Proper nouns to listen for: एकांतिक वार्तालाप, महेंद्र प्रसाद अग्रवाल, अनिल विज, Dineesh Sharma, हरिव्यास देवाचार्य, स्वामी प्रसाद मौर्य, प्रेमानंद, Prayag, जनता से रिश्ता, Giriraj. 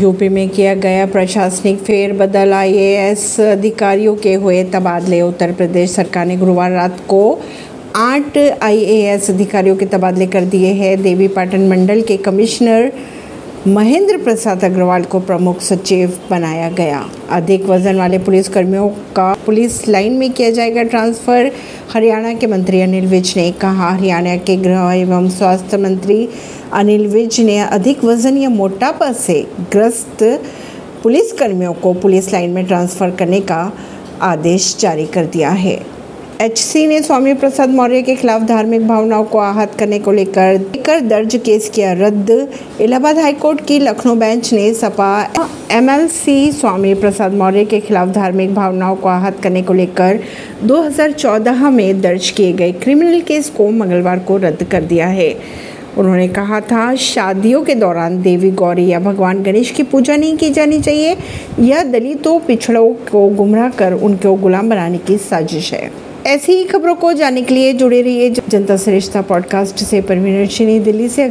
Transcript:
UP में किया गया प्रशासनिक फेरबदल, IAS अधिकारियों के हुए तबादले। उत्तर प्रदेश सरकार ने गुरुवार रात को 8 IAS अधिकारियों के तबादले कर दिए हैं। देवी पाटन मंडल के कमिश्नर महेंद्र प्रसाद अग्रवाल को प्रमुख सचिव बनाया गया। अधिक वजन वाले पुलिस कर्मियों का पुलिस लाइन में किया जाएगा ट्रांसफ़र। हरियाणा के मंत्री अनिल विज ने कहा। हरियाणा के गृह एवं स्वास्थ्य मंत्री अनिल विज ने अधिक वजन या मोटापा से ग्रस्त पुलिस कर्मियों को पुलिस लाइन में ट्रांसफ़र करने का आदेश जारी कर दिया है। HC ने स्वामी प्रसाद मौर्य के खिलाफ धार्मिक भावनाओं को आहत करने को लेकर दर्ज केस किया रद्द। इलाहाबाद हाईकोर्ट की लखनऊ बेंच ने सपा MLC स्वामी प्रसाद मौर्य के खिलाफ धार्मिक भावनाओं को आहत करने को लेकर 2014 में दर्ज किए गए क्रिमिनल केस को मंगलवार को रद्द कर दिया है। उन्होंने कहा था, शादियों के दौरान देवी गौरी या भगवान गणेश की पूजा नहीं की जानी चाहिए। यह दलितों पिछड़ों को गुमराह कर उनको गुलाम बनाने की साजिश है। ऐसी ही खबरों को जानने के लिए जुड़े रहिए जनता से रिश्ता पॉडकास्ट से। परवीन, दिल्ली से।